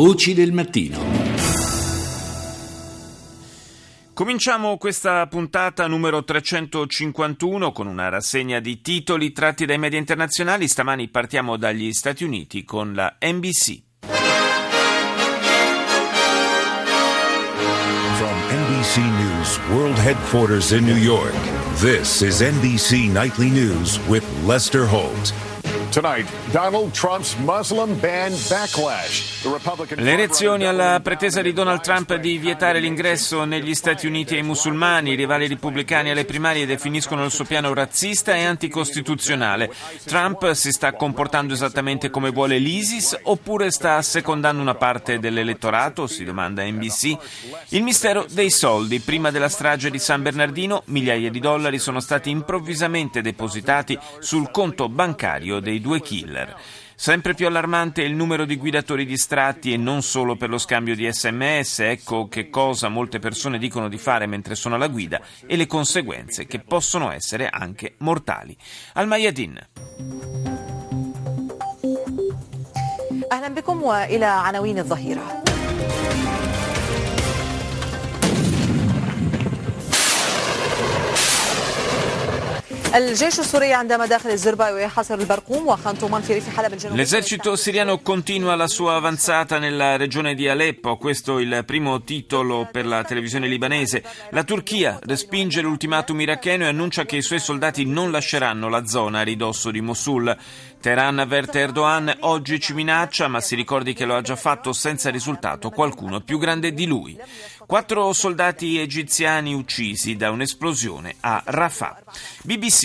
Voci del mattino. Cominciamo questa puntata numero 351 con una rassegna di titoli tratti dai media internazionali. Stamani partiamo dagli Stati Uniti con la NBC. From NBC News World Headquarters in New York, this is NBC Nightly News with Lester Holt. Tonight, Donald Trump's Muslim ban backlash. Le reazioni alla pretesa di Donald Trump di vietare l'ingresso negli Stati Uniti ai musulmani, i rivali repubblicani alle primarie definiscono il suo piano razzista e anticostituzionale. Trump si sta comportando esattamente come vuole l'ISIS oppure sta secondando una parte dell'elettorato, si domanda NBC. Il mistero dei soldi. Prima della strage di San Bernardino, migliaia di dollari sono stati improvvisamente depositati sul conto bancario dei due killer. Sempre più allarmante è il numero di guidatori distratti e non solo per lo scambio di SMS, ecco che cosa molte persone dicono di fare mentre sono alla guida e le conseguenze che possono essere anche mortali. Al Mayadin. أهلا بكم وإلى عناوين الظهيرة. L'esercito siriano continua la sua avanzata nella regione di Aleppo, questo il primo titolo per la televisione libanese. La Turchia respinge l'ultimatum iracheno e annuncia che i suoi soldati non lasceranno la zona a ridosso di Mosul. Teheran avverte Erdogan, oggi ci minaccia, ma si ricordi che lo ha già fatto senza risultato qualcuno più grande di lui. 4 soldati egiziani uccisi da un'esplosione a Rafah. BBC.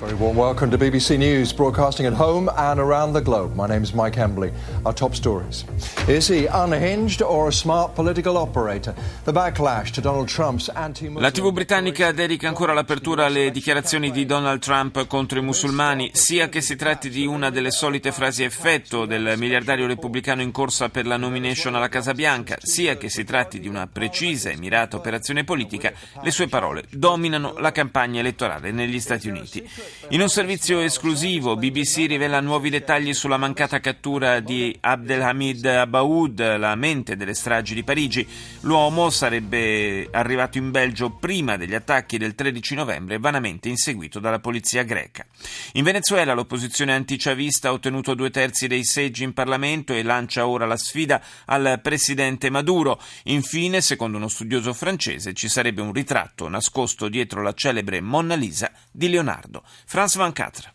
Very warm welcome to BBC News, broadcasting at home and around the globe. My name is Mike Hembley. Our top stories. Is he unhinged or a smart political operator? The backlash to Donald Trump's anti-Muslim... La TV britannica dedica ancora l'apertura alle dichiarazioni di Donald Trump contro i musulmani, sia che si tratti di una delle solite frasi a effetto del miliardario repubblicano in corsa per la nomination alla Casa Bianca, sia che si tratti di una precisa e mirata operazione politica, le sue parole dominano la campagna elettorale negli Stati Uniti. In un servizio esclusivo, BBC rivela nuovi dettagli sulla mancata cattura di Abdelhamid Abaoud, la mente delle stragi di Parigi. L'uomo sarebbe arrivato in Belgio prima degli attacchi del 13 novembre, vanamente inseguito dalla polizia greca. In Venezuela l'opposizione antichiavista ha ottenuto 2/3 dei seggi in Parlamento e lancia ora la sfida al presidente Maduro. Infine, secondo uno studioso francese, ci sarebbe un ritratto nascosto dietro la celebre Monna Lisa di Leonardo. Frans van Kater.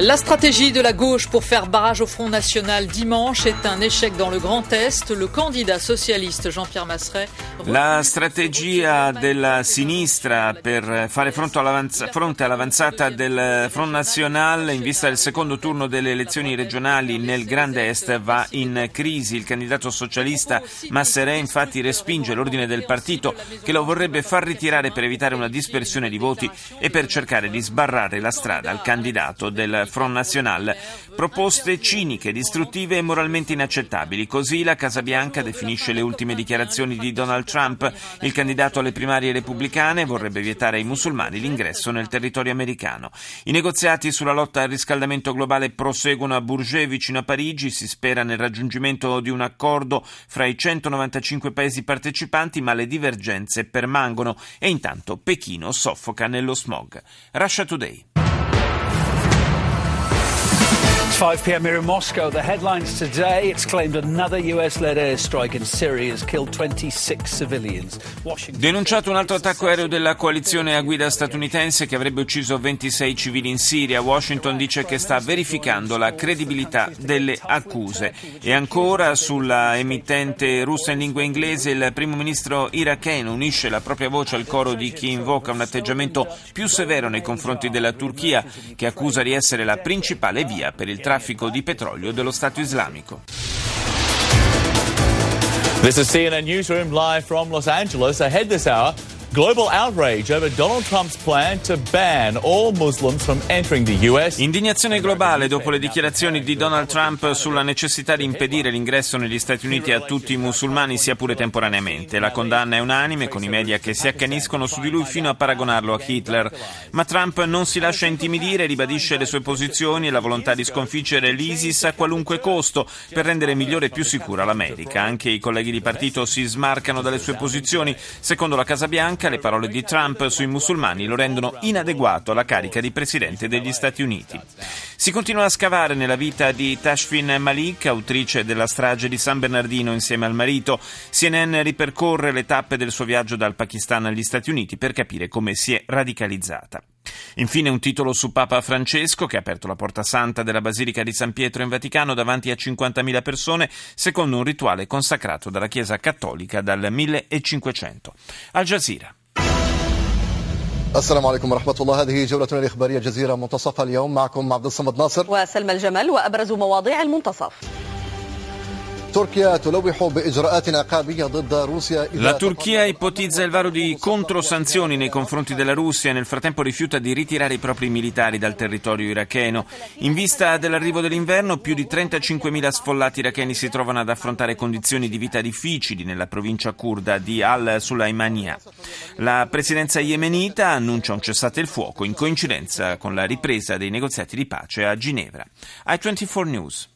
La stratégie de la gauche pour faire barrage au Front National dimanche est un échec dans le Grand Est. Le candidat socialiste Jean-Pierre Masseret. La strategia della sinistra per fare fronte all'avanzata del Front National in vista del secondo turno delle elezioni regionali nel Grand Est va in crisi. Il candidato socialista Masseret infatti respinge l'ordine del partito che lo vorrebbe far ritirare per evitare una dispersione di voti e per cercare di sbarrare la strada al candidato del Front National. Proposte ciniche, distruttive e moralmente inaccettabili. Così la Casa Bianca definisce le ultime dichiarazioni di Donald Trump. Il candidato alle primarie repubblicane vorrebbe vietare ai musulmani l'ingresso nel territorio americano. I negoziati sulla lotta al riscaldamento globale proseguono a Bourget, vicino a Parigi. Si spera nel raggiungimento di un accordo fra i 195 paesi partecipanti, ma le divergenze permangono e intanto Pechino soffoca nello smog. Russia Today. 5 p.m. here in Moscow. The headlines today, it's claimed another US-led airstrike in Syria has killed 26 civilians. Denunciato un altro attacco aereo della coalizione a guida statunitense che avrebbe ucciso 26 civili in Siria. Washington dice che sta verificando la credibilità delle accuse. E ancora sulla emittente russa in lingua inglese il primo ministro iracheno unisce la propria voce al coro di chi invoca un atteggiamento più severo nei confronti della Turchia, che accusa di essere la principale via per il traffico di petrolio dello Stato Islamico. This is CNN Newsroom live from Los Angeles. Ahead this hour. Global outrage over Donald Trump's plan to ban all Muslims from entering the US. Indignazione globale dopo le dichiarazioni di Donald Trump sulla necessità di impedire l'ingresso negli Stati Uniti a tutti i musulmani, sia pure temporaneamente. La condanna è unanime, con i media che si accaniscono su di lui fino a paragonarlo a Hitler. Ma Trump non si lascia intimidire, ribadisce le sue posizioni e la volontà di sconfiggere l'ISIS a qualunque costo per rendere migliore e più sicura l'America. Anche i colleghi di partito si smarcano dalle sue posizioni. Secondo la Casa Bianca, le parole di Trump sui musulmani lo rendono inadeguato alla carica di presidente degli Stati Uniti. Si continua a scavare nella vita di Tashfin Malik, autrice della strage di San Bernardino insieme al marito. CNN ripercorre le tappe del suo viaggio dal Pakistan agli Stati Uniti per capire come si è radicalizzata. Infine un titolo su Papa Francesco, che ha aperto la porta santa della Basilica di San Pietro in Vaticano davanti a 50.000 persone, secondo un rituale consacrato dalla Chiesa Cattolica dal 1500. Al Jazeera. السلام عليكم ورحمة الله هذه جولتنا الإخبارية جزيرة منتصف اليوم معكم عبد الصمد ناصر وسلمى الجمل وأبرز مواضيع المنتصف. La Turchia ipotizza il varo di controsanzioni nei confronti della Russia e nel frattempo rifiuta di ritirare i propri militari dal territorio iracheno. In vista dell'arrivo dell'inverno, più di 35.000 sfollati iracheni si trovano ad affrontare condizioni di vita difficili nella provincia curda di Al-Sulaimania. La presidenza yemenita annuncia un cessate il fuoco in coincidenza con la ripresa dei negoziati di pace a Ginevra. I24 News.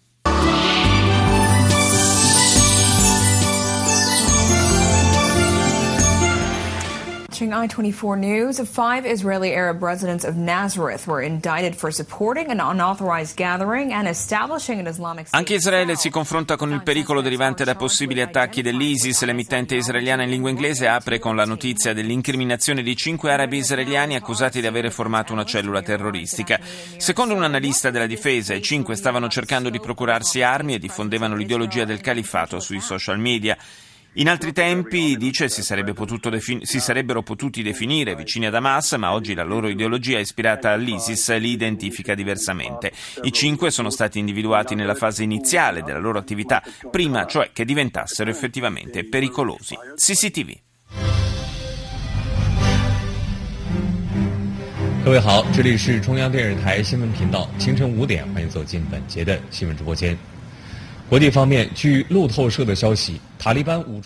I24 News. 5 Israeli Arab residents of Nazareth were indicted for supporting an unauthorized gathering and establishing an Islamic state. Anche Israele si confronta con il pericolo derivante da possibili attacchi dell'ISIS. L'emittente israeliana in lingua inglese apre con la notizia dell'incriminazione di 5 arabi israeliani accusati di avere formato una cellula terroristica. Secondo un analista della difesa, i 5 stavano cercando di procurarsi armi e diffondevano l'ideologia del califfato sui social media. In altri tempi, dice, si sarebbero potuti definire vicini ad Hamas, ma oggi la loro ideologia ispirata all'ISIS li identifica diversamente. I 5 sono stati individuati nella fase iniziale della loro attività, prima cioè che diventassero effettivamente pericolosi. CCTV.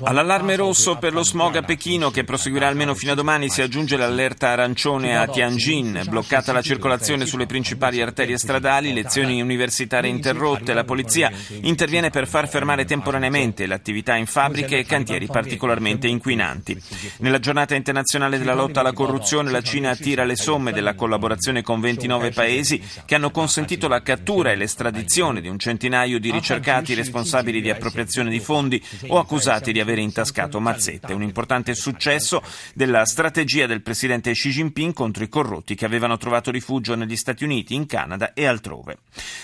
All'allarme rosso per lo smog a Pechino, che proseguirà almeno fino a domani, si aggiunge l'allerta arancione a Tianjin, bloccata la circolazione sulle principali arterie stradali, lezioni universitarie interrotte. La polizia interviene per far fermare temporaneamente l'attività in fabbriche e cantieri particolarmente inquinanti. Nella giornata internazionale della lotta alla corruzione, la Cina attira le somme della collaborazione con 29 paesi che hanno consentito la cattura e l'estradizione di un centinaio di ricercati responsabili di appropriazione di fondi o accusati di aver intascato mazzette. Un importante successo della strategia del presidente Xi Jinping contro i corrotti che avevano trovato rifugio negli Stati Uniti, in Canada e altrove.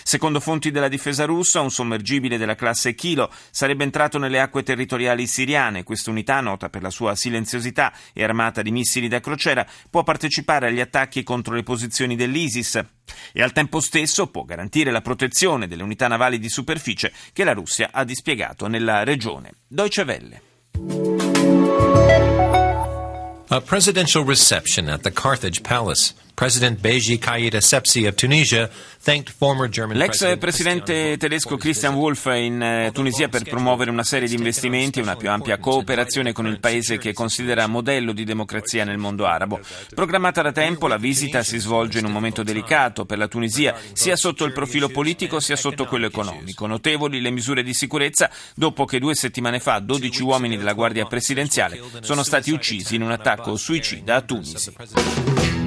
Secondo fonti della difesa russa, un sommergibile della classe Kilo sarebbe entrato nelle acque territoriali siriane. Questa unità, nota per la sua silenziosità e armata di missili da crociera, può partecipare agli attacchi contro le posizioni dell'ISIS e al tempo stesso può garantire la protezione delle unità navali di superficie che la Russia ha dispiegato nella regione. Deutsche Welle. A presidential reception at the Carthage Palace. President Beji Caid Essebsi of Tunisia thanked former German L'ex presidente tedesco Christian Wolff è in Tunisia per promuovere una serie di investimenti e una più ampia cooperazione con il paese che considera modello di democrazia nel mondo arabo. Programmata da tempo, la visita si svolge in un momento delicato per la Tunisia, sia sotto il profilo politico sia sotto quello economico. Notevoli le misure di sicurezza dopo che 2 settimane fa 12 uomini della Guardia Presidenziale sono stati uccisi in un attacco suicida a Tunisi.